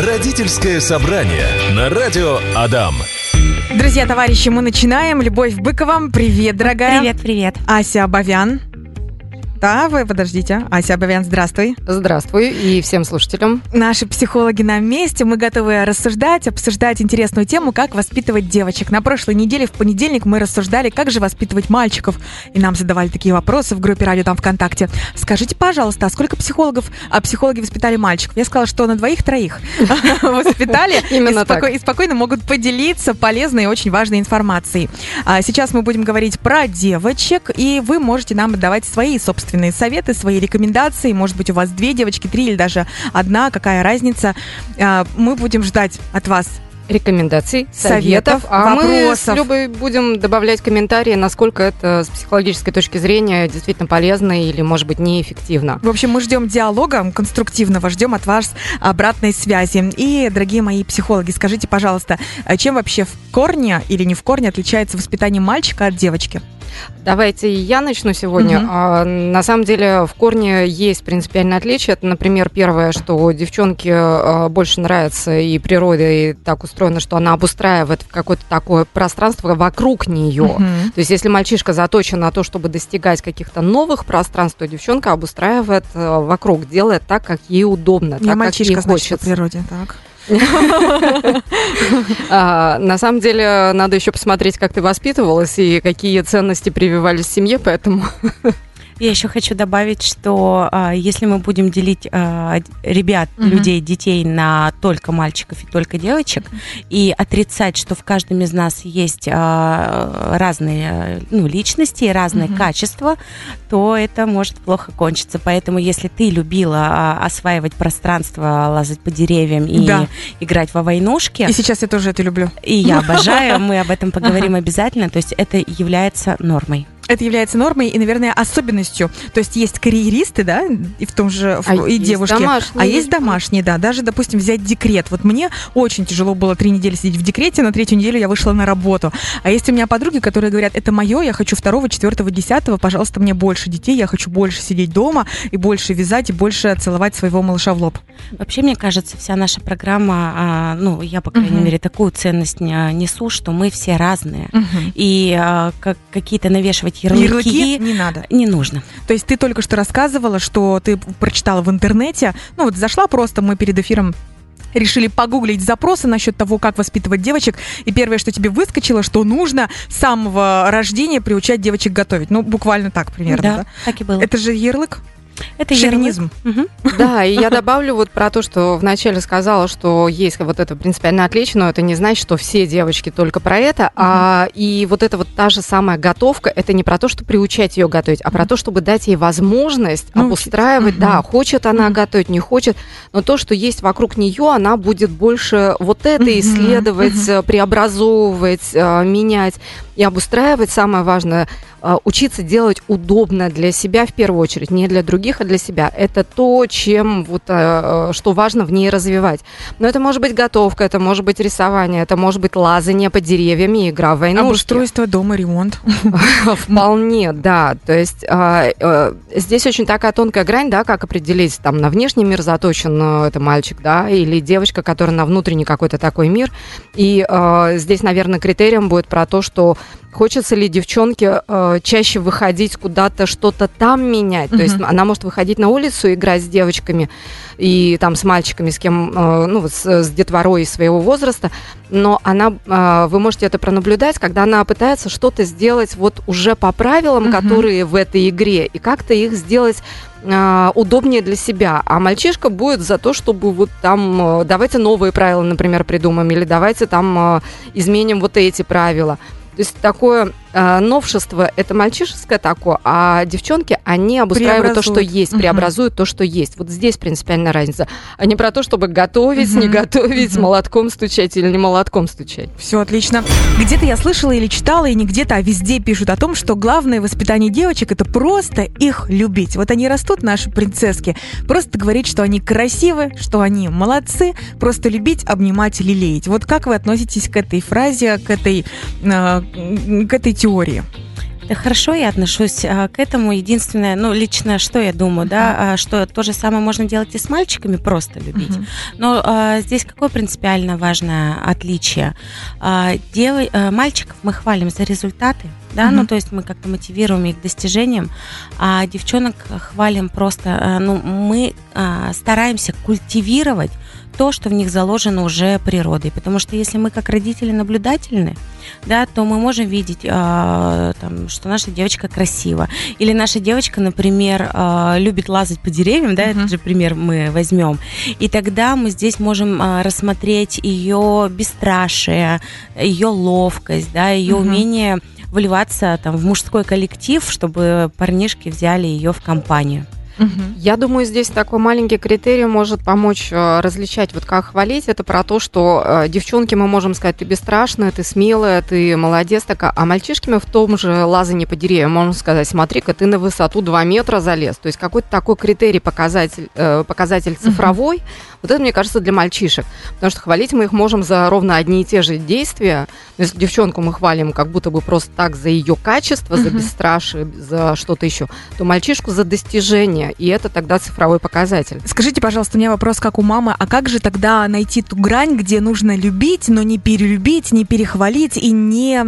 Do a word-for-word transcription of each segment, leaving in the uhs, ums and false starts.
Родительское собрание на радио Адам. Друзья, товарищи, мы начинаем. Любовь Быкова, привет, дорогая. Привет, привет. Ася Абовян. Да, вы подождите. Ася Абовян, здравствуй. Здравствуй и всем слушателям. Наши психологи на месте. Мы готовы рассуждать, обсуждать интересную тему, как воспитывать девочек. На прошлой неделе в понедельник мы рассуждали, как же воспитывать мальчиков. И нам задавали такие вопросы в группе радио Адам ВКонтакте. Скажите, пожалуйста, а сколько психологов, а психологи воспитали мальчиков? Я сказала, что на двоих-троих воспитали. Именно так. И спокойно могут поделиться полезной и очень важной информацией. Сейчас мы будем говорить про девочек, и вы можете нам давать свои собственные советы, свои рекомендации. Может быть, у вас две девочки, три или даже одна. Какая разница? Мы будем ждать от вас рекомендаций, советов, советов а вопросов. Мы с Любой будем добавлять комментарии, насколько это с психологической точки зрения действительно полезно или, может быть, неэффективно. В общем, мы ждем диалога конструктивного, ждем от вас обратной связи. И, дорогие мои психологи, скажите, пожалуйста, чем вообще в корне или не в корне отличается воспитание мальчика от девочки? Давайте я начну сегодня. Угу. А, на самом деле в корне есть принципиальное отличие. Это, например, первое, что девчонке а, больше нравится и природа, и так устроена, что она обустраивает какое-то такое пространство вокруг нее. Угу. То есть если мальчишка заточен на то, чтобы достигать каких-то новых пространств, то девчонка обустраивает а, вокруг, делает так, как ей удобно, не так, мальчишка, как ей хочется. Значит, в природе, так. На самом деле, надо еще посмотреть, как ты воспитывалась и какие ценности прививались в семье, поэтому... Я еще хочу добавить, что если мы будем делить ребят, угу. людей, детей на только мальчиков и только девочек, и отрицать, что в каждом из нас есть разные ну, личности и разные угу. качества, то это может плохо кончиться. Поэтому если ты любила осваивать пространство, лазать по деревьям и да. играть во войнушки... И сейчас я тоже это люблю. И я обожаю, мы об этом поговорим обязательно. То есть это является нормой. Это является нормой и, наверное, особенностью. То есть есть карьеристы, да, и в том же а и девушки, домашние. А есть домашние, да. Даже, допустим, взять декрет. Вот мне очень тяжело было три недели сидеть в декрете, на третью неделю я вышла на работу. А есть у меня подруги, которые говорят, это мое, я хочу второго, четвертого, десятого, пожалуйста, мне больше детей, я хочу больше сидеть дома и больше вязать и больше целовать своего малыша в лоб. Вообще, мне кажется, вся наша программа, ну, я, по крайней uh-huh. мере, такую ценность несу, что мы все разные. Uh-huh. И как, какие-то навешивать Ярлыки, ярлыки не надо. Не нужно. То есть ты только что рассказывала, что ты прочитала в интернете, ну вот зашла просто, мы перед эфиром решили погуглить запросы насчет того, как воспитывать девочек, и первое, что тебе выскочило, что нужно с самого рождения приучать девочек готовить. Ну, буквально так примерно. Да, да? Так и было. Это же ярлык. Это шовинизм. Угу. Да, и я добавлю вот про то, что вначале сказала, что есть вот это принципиально отличие, но это не значит, что все девочки только про это. Угу. А, и вот эта вот та же самая готовка, это не про то, что приучать ее готовить, а про то, чтобы дать ей возможность ну, обустраивать, угу. да, хочет она угу. готовить, не хочет, но то, что есть вокруг нее, она будет больше вот это угу. исследовать, угу. преобразовывать, менять и обустраивать. Самое важное, учиться делать удобно для себя в первую очередь, не для других, а для себя. Это то, чем вот, что важно в ней развивать. Но это может быть готовка, это может быть рисование, это может быть лазание под деревьями, игра в войнушки. Обустройство дома, ремонт. Вполне, да. То есть здесь очень такая тонкая грань, да, как определить, там, на внешний мир заточен это мальчик, да, или девочка, которая на внутренний какой-то такой мир. И здесь, наверное, критерием будет про то, что хочется ли девчонке э, чаще выходить куда-то, что-то там менять. Uh-huh. То есть она может выходить на улицу, играть с девочками и там с мальчиками, с кем, э, ну, с, с детворой своего возраста, но она, э, вы можете это пронаблюдать, когда она пытается что-то сделать вот уже по правилам, uh-huh. которые в этой игре, и как-то их сделать удобнее для себя, а мальчишка будет за то, чтобы вот там давайте новые правила, например, придумаем, или давайте там изменим вот эти правила. То есть такое новшество, это мальчишеское такое, а девчонки, они обустраивают то, что есть, преобразуют uh-huh. то, что есть. Вот здесь принципиальная разница. А не про то, чтобы готовить, uh-huh. не готовить, uh-huh. молотком стучать или не молотком стучать. Все отлично. Где-то я слышала или читала, и не где-то, а везде пишут о том, что главное воспитание девочек – это просто их любить. Вот они растут, наши принцесски, просто говорить, что они красивы, что они молодцы, просто любить, обнимать, лелеять. Вот как вы относитесь к этой фразе, к этой, к этой теории? Хорошо, я отношусь к этому. Единственное, ну, лично, что я думаю, да, да что то же самое можно делать и с мальчиками, просто любить. Угу. Но а, здесь какое принципиально важное отличие? А, дев... а, мальчиков мы хвалим за результаты, да, угу. ну, то есть мы как-то мотивируем их к достижениям, а девчонок хвалим просто, ну, мы а, стараемся культивировать то, что в них заложено уже природой. Потому что если мы как родители наблюдательны, да, то мы можем видеть, э, там, что наша девочка красива. Или наша девочка, например, э, любит лазать по деревьям, да, uh-huh. этот же пример мы возьмем. И тогда мы здесь можем э, рассмотреть ее бесстрашие, ее ловкость, да, ее uh-huh. умение вливаться там, в мужской коллектив, чтобы парнишки взяли ее в компанию. Угу. Я думаю, здесь такой маленький критерий может помочь различать, вот как хвалить. Это про то, что девчонки мы можем сказать: ты бесстрашная, ты смелая, ты молодец такая. А мальчишки мы в том же лазании по деревьям можно сказать: смотри-ка, ты на высоту два метра залез. То есть какой-то такой критерий, показатель, показатель цифровой. Угу. Вот это, мне кажется, для мальчишек. Потому что хвалить мы их можем за ровно одни и те же действия. Но если девчонку мы хвалим как будто бы просто так за ее качество, угу. за бесстрашие, за что-то еще, то мальчишку за достижение. И это тогда цифровой показатель. Скажите, пожалуйста, у меня вопрос как у мамы. А как же тогда найти ту грань, где нужно любить, но не перелюбить, не перехвалить и не...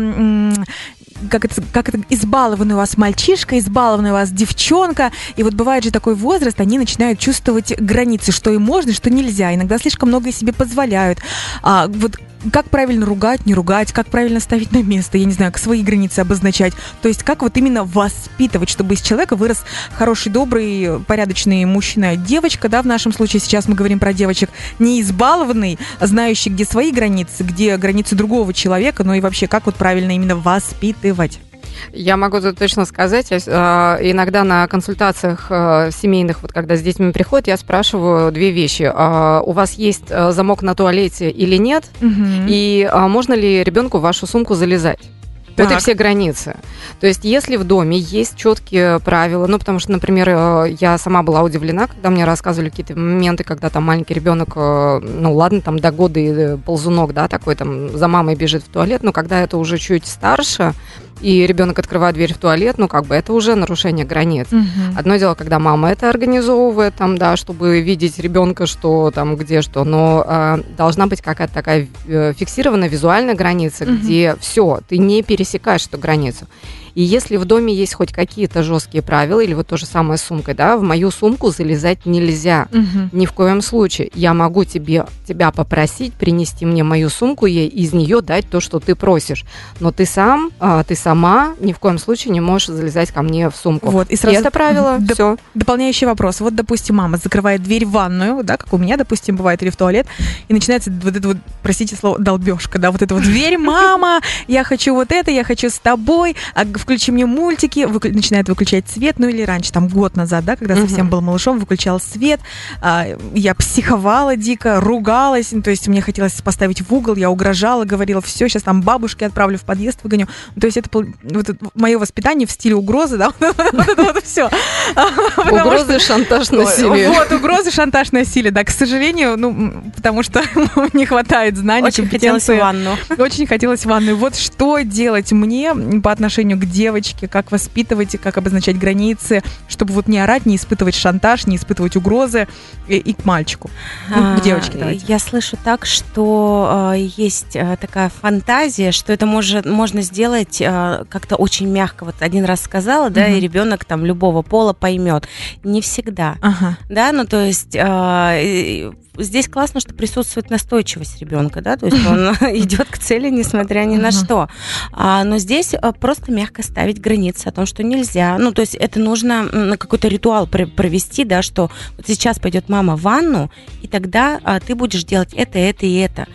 Как это, как это избалованный у вас мальчишка, избалованная у вас девчонка. И вот бывает же такой возраст, они начинают чувствовать границы, что им можно, что нельзя. Иногда слишком многое себе позволяют. А вот как правильно ругать, не ругать, как правильно ставить на место, я не знаю, как свои границы обозначать. То есть как вот именно воспитывать, чтобы из человека вырос хороший, добрый, порядочный мужчина. Девочка, да, в нашем случае сейчас мы говорим про девочек, не избалованный, знающий, где свои границы, где границы другого человека, но и вообще как вот правильно именно воспитывать. Я могу точно сказать, я, э, иногда на консультациях э, семейных, вот когда с детьми приходят, я спрашиваю две вещи. Э, у вас есть э, замок на туалете или нет? Угу. И э, можно ли ребенку в вашу сумку залезать? Так. Вот и все границы. То есть если в доме есть четкие правила, ну, потому что, например, я сама была удивлена, когда мне рассказывали какие-то моменты, когда там маленький ребенок, ну, ладно, там до года и ползунок, да, такой там за мамой бежит в туалет, но когда это уже чуть старше, и ребенок открывает дверь в туалет, ну, как бы это уже нарушение границ. Угу. Одно дело, когда мама это организовывает, там, да, чтобы видеть ребенка, что там, где что, но э, должна быть какая-то такая фиксированная визуальная граница, угу. где все, ты не пересекаешь эту границу. И если в доме есть хоть какие-то жесткие правила, или вот то же самое с сумкой, да, в мою сумку залезать нельзя, угу. ни в коем случае. Я могу тебе, тебя попросить принести мне мою сумку и из нее дать то, что ты просишь. Но ты сам, ты сама ни в коем случае не можешь залезать ко мне в сумку. Вот, и, сразу и это правило, доп- все. Дополняющий вопрос. Вот, допустим, мама закрывает дверь в ванную, да, как у меня, допустим, бывает, или в туалет, и начинается вот это вот, простите слово, долбежка, да, вот это вот дверь, мама, я хочу вот это, я хочу с тобой, включи мне мультики, выклю... начинает выключать свет, ну или раньше, там, год назад, да, когда совсем uh-huh. был малышом, выключал свет, а, я психовала дико, ругалась, ну, то есть мне хотелось поставить в угол, я угрожала, говорила, все, сейчас там бабушке отправлю в подъезд, выгоню. То есть это вот, мое воспитание в стиле угрозы, да, вот это вот все. Угрозы, шантаж, насилие. Вот, угрозы, шантаж, насилие, да, к сожалению, ну, потому что не хватает знаний. Очень хотелось в ванну. Очень хотелось в ванну. Вот что делать мне по отношению к детям, девочки, как воспитывать, как обозначать границы, чтобы вот не орать, не испытывать шантаж, не испытывать угрозы и, и к мальчику, ну, к девочке. Давайте. Я слышу так, что э, есть э, такая фантазия, что это может, можно сделать э, как-то очень мягко. Вот один раз сказала, да, uh-huh. и ребенок там любого пола поймет. Не всегда, uh-huh. да, ну то есть... Э, Здесь классно, что присутствует настойчивость ребенка, да, то есть он идет к цели, несмотря ни на что. А, но здесь просто мягко ставить границы о том, что нельзя. Ну, то есть это нужно на какой-то ритуал провести, да, что вот сейчас пойдет мама в ванну, и тогда а, ты будешь делать это, это и это.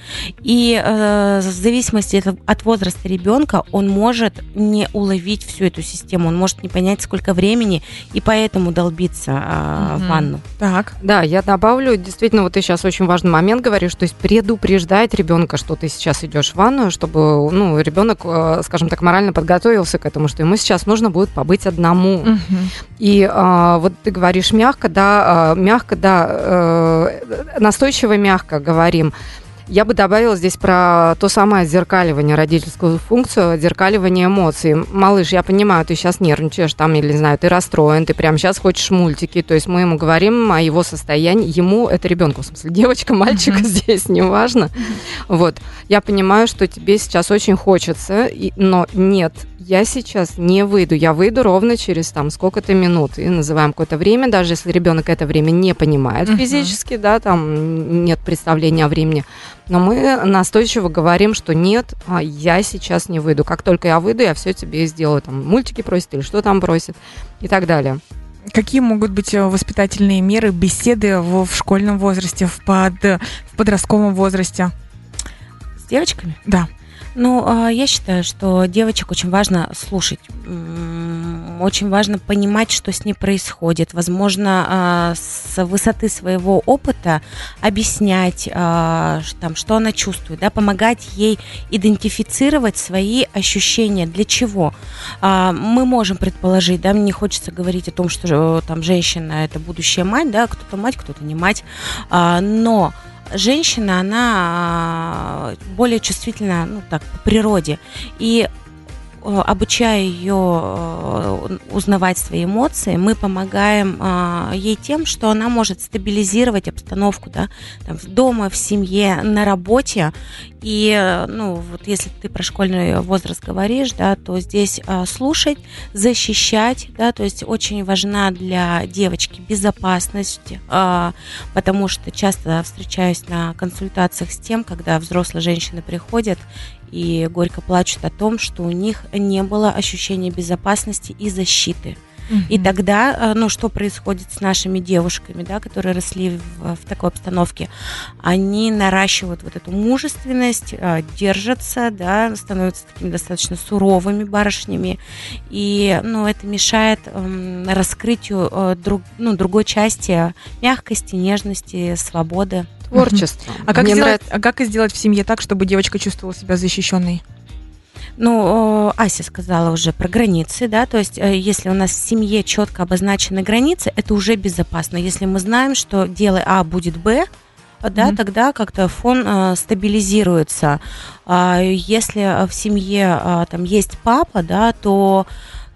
И э, в зависимости от возраста ребенка он может не уловить всю эту систему, он может не понять, сколько времени, и поэтому долбиться э, в ванну. Так. Да, я добавлю, действительно, вот еще сейчас очень важный момент говоришь, то есть предупреждать ребенка, что ты сейчас идешь в ванную, чтобы, ну, ребенок, скажем так, морально подготовился к этому, что ему сейчас нужно будет побыть одному. Угу. И а, вот ты говоришь мягко, да, мягко, да, настойчиво мягко говорим. Я бы добавила здесь про то самое зеркаливание, родительскую функцию, зеркаливание эмоций. Малыш, я понимаю, ты сейчас нервничаешь, там, или не знаю, ты расстроен, ты прямо сейчас хочешь мультики. То есть мы ему говорим о его состоянии. Ему, это ребенку, в смысле, девочка, мальчик, mm-hmm. здесь, неважно. Mm-hmm. Вот. Я понимаю, что тебе сейчас очень хочется, и, но нет, я сейчас не выйду. Я выйду ровно через там сколько-то минут. И называем какое-то время, даже если ребенок это время не понимает uh-huh. физически, да, там нет представления о времени. Но мы настойчиво говорим, что нет, я сейчас не выйду. Как только я выйду, я все тебе сделаю. Там мультики просит или что там просит и так далее. Какие могут быть воспитательные меры, беседы в, в школьном возрасте, в, под, в подростковом возрасте? С девочками? Да. Ну, я считаю, что девочек очень важно слушать, очень важно понимать, что с ней происходит. Возможно, с высоты своего опыта объяснять, там, что она чувствует, да, помогать ей идентифицировать свои ощущения. Для чего? Мы можем предположить, да, мне не хочется говорить о том, что там женщина – это будущая мать, да, кто-то мать, кто-то не мать, но... Женщина, она более чувствительна, ну так, по природе. И обучая ее узнавать свои эмоции, мы помогаем ей тем, что она может стабилизировать обстановку, да, там, дома, в семье, на работе. И, ну, вот если ты про школьный возраст говоришь, да, то здесь слушать, защищать, да, то есть очень важна для девочки безопасность, потому что часто встречаюсь на консультациях с тем, когда взрослые женщины приходят и горько плачут о том, что у них не было ощущения безопасности и защиты. Mm-hmm. И тогда, ну, что происходит с нашими девушками, да, которые росли в, в такой обстановке? Они наращивают вот эту мужественность, держатся, да, становятся такими достаточно суровыми барышнями. И, ну, это мешает э, раскрытию э, друг, ну, другой части мягкости, нежности, свободы. Творчество. Mm-hmm. А как сделать, а как сделать в семье так, чтобы девочка чувствовала себя защищенной? Ну, Ася сказала уже про границы, да, то есть если у нас в семье четко обозначены границы, это уже безопасно. Если мы знаем, что делай А будет Б, да, mm-hmm. тогда как-то фон э, стабилизируется. А если в семье а, там есть папа, да, то,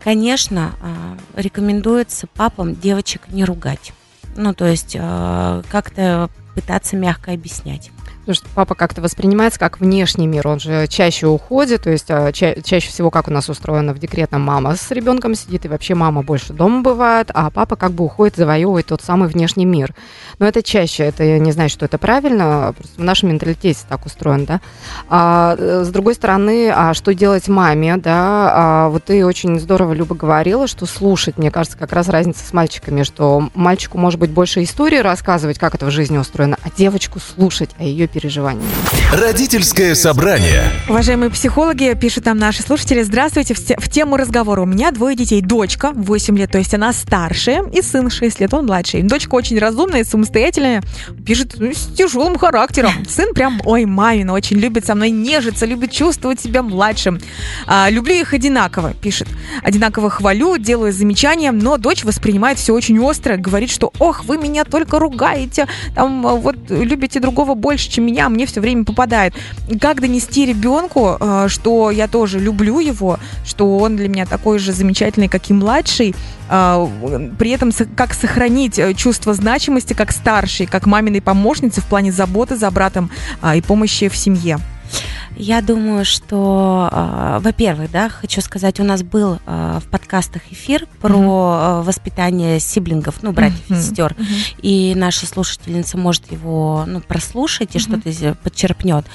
конечно, э, рекомендуется папам девочек не ругать. Ну, то есть э, как-то пытаться мягко объяснять. Потому что папа как-то воспринимается как внешний мир, он же чаще уходит, то есть ча- чаще всего, как у нас устроено в декретном, мама с ребенком сидит, и вообще мама больше дома бывает, а папа как бы уходит, завоевывает тот самый внешний мир. Но это чаще, это я не знаю, что это правильно, просто в нашем менталитете так устроено, да. А, с другой стороны, а что делать маме, да, а, вот ты очень здорово, Люба, говорила, что слушать, мне кажется, как раз разница с мальчиками, что мальчику, может быть, больше истории рассказывать, как это в жизни устроено, а девочку слушать, а ее переживания. Родительское собрание. Уважаемые психологи, пишут нам наши слушатели. Здравствуйте. В тему разговора. У меня двое детей. Дочка, восемь лет, то есть она старшая, и сын, шесть лет, он младший. Дочка очень разумная, самостоятельная, пишет, ну, с тяжелым характером. Сын прям, ой, мамин, очень любит со мной нежиться, любит чувствовать себя младшим. А, люблю их одинаково, пишет. Одинаково хвалю, делаю замечания, но дочь воспринимает все очень остро, говорит, что, ох, вы меня только ругаете, там, вот, любите другого больше, чем меня, мне все время попадает. Как донести ребенку, что я тоже люблю его, что он для меня такой же замечательный, как и младший, при этом как сохранить чувство значимости как старшей, как маминой помощницы в плане заботы за братом и помощи в семье? Я думаю, что, во-первых, да, хочу сказать, у нас был в подкастах эфир про mm-hmm. воспитание сиблингов, ну, братьев mm-hmm. и сестер, mm-hmm. и наша слушательница может его, ну, прослушать и mm-hmm. что-то подчерпнет.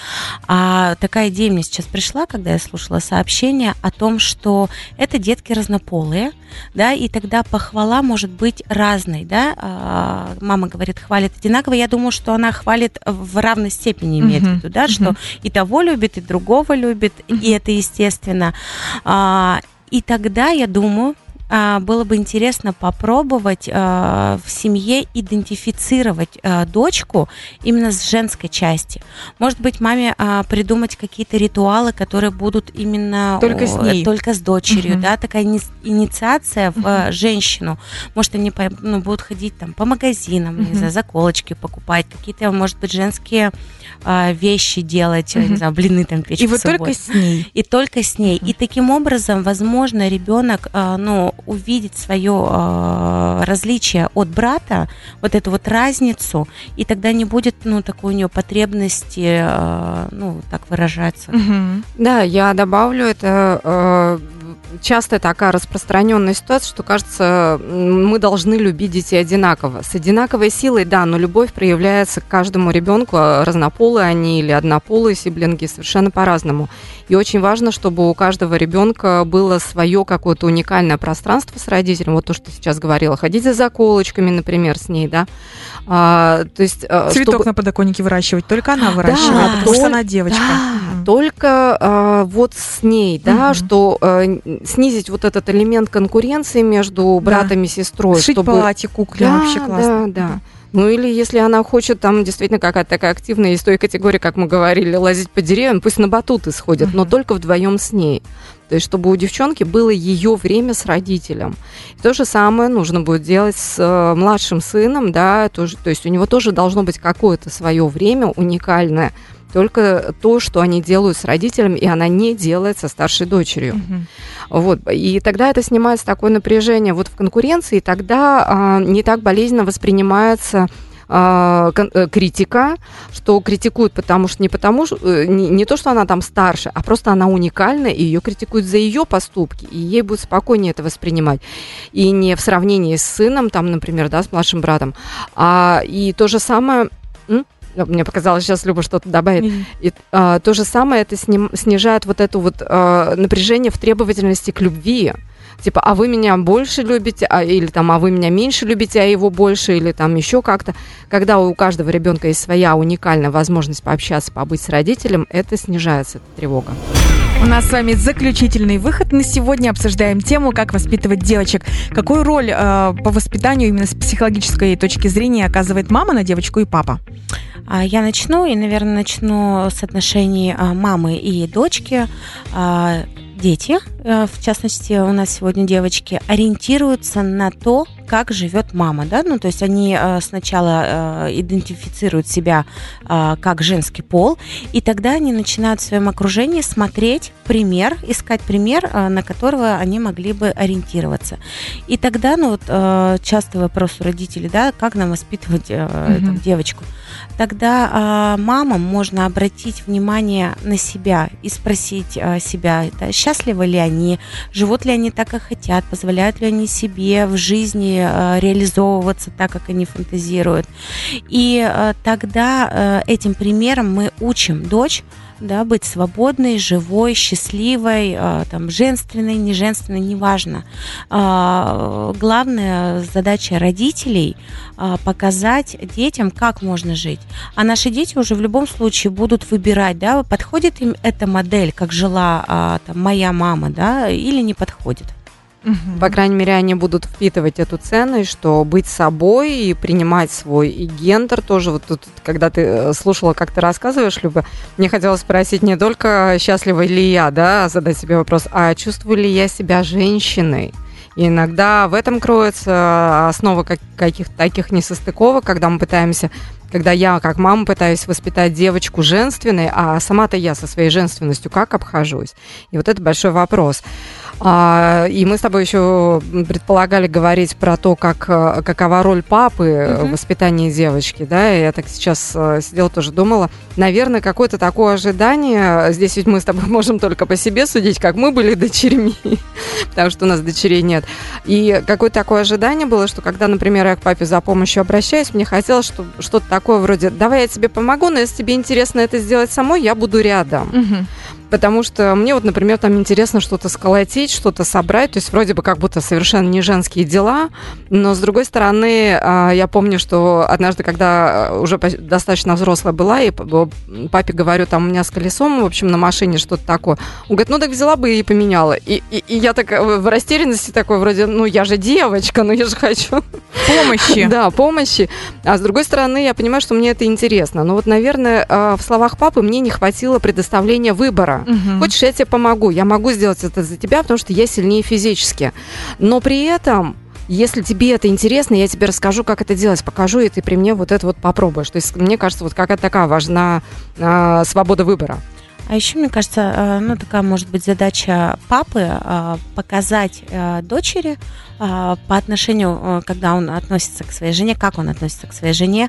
А такая идея мне сейчас пришла, когда я слушала сообщение о том, что это детки разнополые, да, и тогда похвала может быть разной, да. Мама говорит, хвалит одинаково. Я думаю, что она хвалит в равной степени, имеет mm-hmm. в виду, да, что mm-hmm. и того любит, и другого любит, и это естественно. И тогда, я думаю, было бы интересно попробовать в семье идентифицировать дочку именно с женской части. Может быть, маме придумать какие-то ритуалы, которые будут именно только с ней, только с дочерью, угу. да, такая инициация угу. в женщину. Может, они ну, будут ходить там по магазинам, угу. не знаю, заколочки покупать, какие-то, может быть, женские вещи делать, угу. не знаю, блины там печь. И вот только с ней. И только с ней. Угу. И таким образом, возможно, ребенок, ну, увидеть свое э, различие от брата, вот эту вот разницу, и тогда не будет, ну, такой у нее потребности, э, ну, так выражаться. Mm-hmm. Да, я добавлю, это э, часто такая распространенная ситуация, что, кажется, мы должны любить детей одинаково. С одинаковой силой, да, но любовь проявляется к каждому ребенку, разнополые они или однополые сиблинги, совершенно по-разному. И очень важно, чтобы у каждого ребенка было свое какое-то уникальное пространство с родителем. Вот то, что ты сейчас говорила. Ходить за заколочками, например, с ней, да. А, то есть, цветок чтобы... на подоконнике выращивать. Только она выращивает, да, потому толь... что она девочка. Да, mm. Только а, вот с ней, да, mm-hmm. что а, снизить вот этот элемент конкуренции между братом да. и сестрой. Сшить чтобы... платье, кукле, да, вообще классно. Да, да, да. Ну или если она хочет, там действительно какая-то такая активная из той категории, как мы говорили, лазить по деревьям, пусть на батуты сходит, uh-huh. но только вдвоем с ней. То есть чтобы у девчонки было ее время с родителем. И то же самое нужно будет делать с э, младшим сыном, да, тоже, то есть у него тоже должно быть какое-то свое время уникальное. Только то, что они делают с родителями, и она не делает со старшей дочерью. Mm-hmm. Вот. И тогда это снимается такое напряжение вот в конкуренции, и тогда э, не так болезненно воспринимается э, критика, что критикуют, потому что не потому, что, э, не, не то, что она там старше, а просто она уникальна, и ее критикуют за ее поступки, и ей будет спокойнее это воспринимать. И не в сравнении с сыном, там, например, да, с младшим братом. А, и то же самое... М? Мне показалось, сейчас Люба что-то добавит. Mm-hmm. И, а, то же самое, это сним, снижает вот это вот а, напряжение в требовательности к любви. Типа, а вы меня больше любите, а, или там, а вы меня меньше любите, а его больше, или там еще как-то. Когда у каждого ребенка есть своя уникальная возможность пообщаться, побыть с родителем, это снижается, эта тревога. У нас с вами заключительный выход на сегодня. Обсуждаем тему, как воспитывать девочек. Какую роль э, по воспитанию именно с психологической точки зрения оказывает мама на девочку и папа? Я начну, и, наверное, начну с отношений мамы и дочки. Дети, в частности, у нас сегодня девочки, ориентируются на то, как живет мама, да, ну, то есть они сначала идентифицируют себя как женский пол, и тогда они начинают в своем окружении смотреть пример, искать пример, на которого они могли бы ориентироваться. И тогда, ну, вот частый вопрос у родителей, да, как нам воспитывать mm-hmm. эту девочку. Тогда мамам можно обратить внимание на себя и спросить себя, да, счастливы ли они, живут ли они так, как хотят, позволяют ли они себе в жизни реализовываться так, как они фантазируют. И тогда этим примером мы учим дочь, да, быть свободной, живой, счастливой, там, женственной, неженственной, неважно. Главная задача родителей – показать детям, как можно жить. А наши дети уже в любом случае будут выбирать, да, подходит им эта модель, как жила там, моя мама, да, или не подходит. Угу. По крайней мере, они будут впитывать эту ценность, что быть собой и принимать свой и гендер тоже. Вот тут, когда ты слушала, как ты рассказываешь, Люба, мне хотелось спросить не только счастлива ли я, да, задать себе вопрос, а чувствую ли я себя женщиной? И иногда в этом кроется основа каких-то таких несостыковок, когда мы пытаемся... Когда я, как мама, пытаюсь воспитать девочку женственной, а сама-то я со своей женственностью как обхожусь? И вот это большой вопрос. А, и мы с тобой еще предполагали говорить про то, как, какова роль папы mm-hmm. в воспитании девочки, да, и я так сейчас сидела, тоже думала. Наверное, какое-то такое ожидание, здесь ведь мы с тобой можем только по себе судить, как мы были дочерьми, потому что у нас дочерей нет. И какое-то такое ожидание было, что когда, например, я к папе за помощью обращаюсь, мне хотелось, чтобы что-то такое вроде, давай я тебе помогу, но если тебе интересно это сделать самой, я буду рядом. Mm-hmm. потому что мне вот, например, там интересно что-то сколотить, что-то собрать, то есть вроде бы как будто совершенно не женские дела, но, с другой стороны, я помню, что однажды, когда уже достаточно взрослая была, и папе говорю, там, у меня с колесом, в общем, на машине что-то такое, он говорит, ну так взяла бы и поменяла, и, и, и я так в растерянности такой, вроде, ну я же девочка, ну я же хочу помощи. Да, помощи. А с другой стороны, я понимаю, что мне это интересно. Но вот, наверное, в словах папы мне не хватило предоставления выбора. Угу. Хочешь, я тебе помогу, я могу сделать это за тебя, потому что я сильнее физически. Но при этом, если тебе это интересно, я тебе расскажу, как это делать, покажу, и ты при мне вот это вот попробуешь. То есть, мне кажется, вот какая-то такая важна э, свобода выбора. А еще, мне кажется, ну, такая может быть задача папы показать дочери по отношению, когда он относится к своей жене, как он относится к своей жене,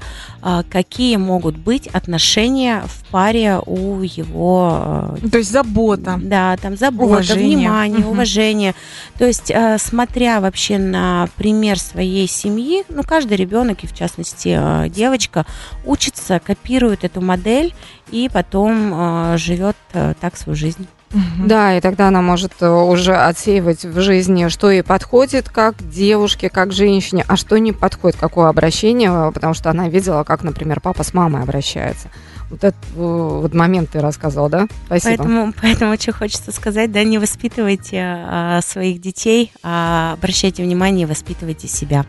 какие могут быть отношения в паре у его... То есть забота. Да, там забота, уважение. Внимание, угу. уважение. То есть, смотря вообще на пример своей семьи, ну, каждый ребенок, и в частности девочка, учится, копирует эту модель и потом живет так свою жизнь. Угу. Да, и тогда она может уже отсеивать в жизни, что ей подходит как девушке, как женщине, а что не подходит, какое обращение, потому что она видела, как, например, папа с мамой обращается. Вот этот вот момент ты рассказал, да? Спасибо. Поэтому, поэтому очень хочется сказать, да, не воспитывайте а, своих детей, а обращайте внимание и воспитывайте себя.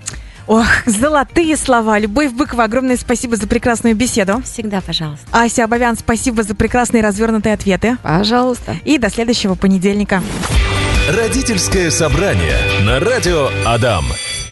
Ох, золотые слова. Любовь Быкова, огромное спасибо за прекрасную беседу. Всегда, пожалуйста. Ася Абовян, спасибо за прекрасные развернутые ответы. Пожалуйста. И до следующего понедельника. Родительское собрание на радио Адам.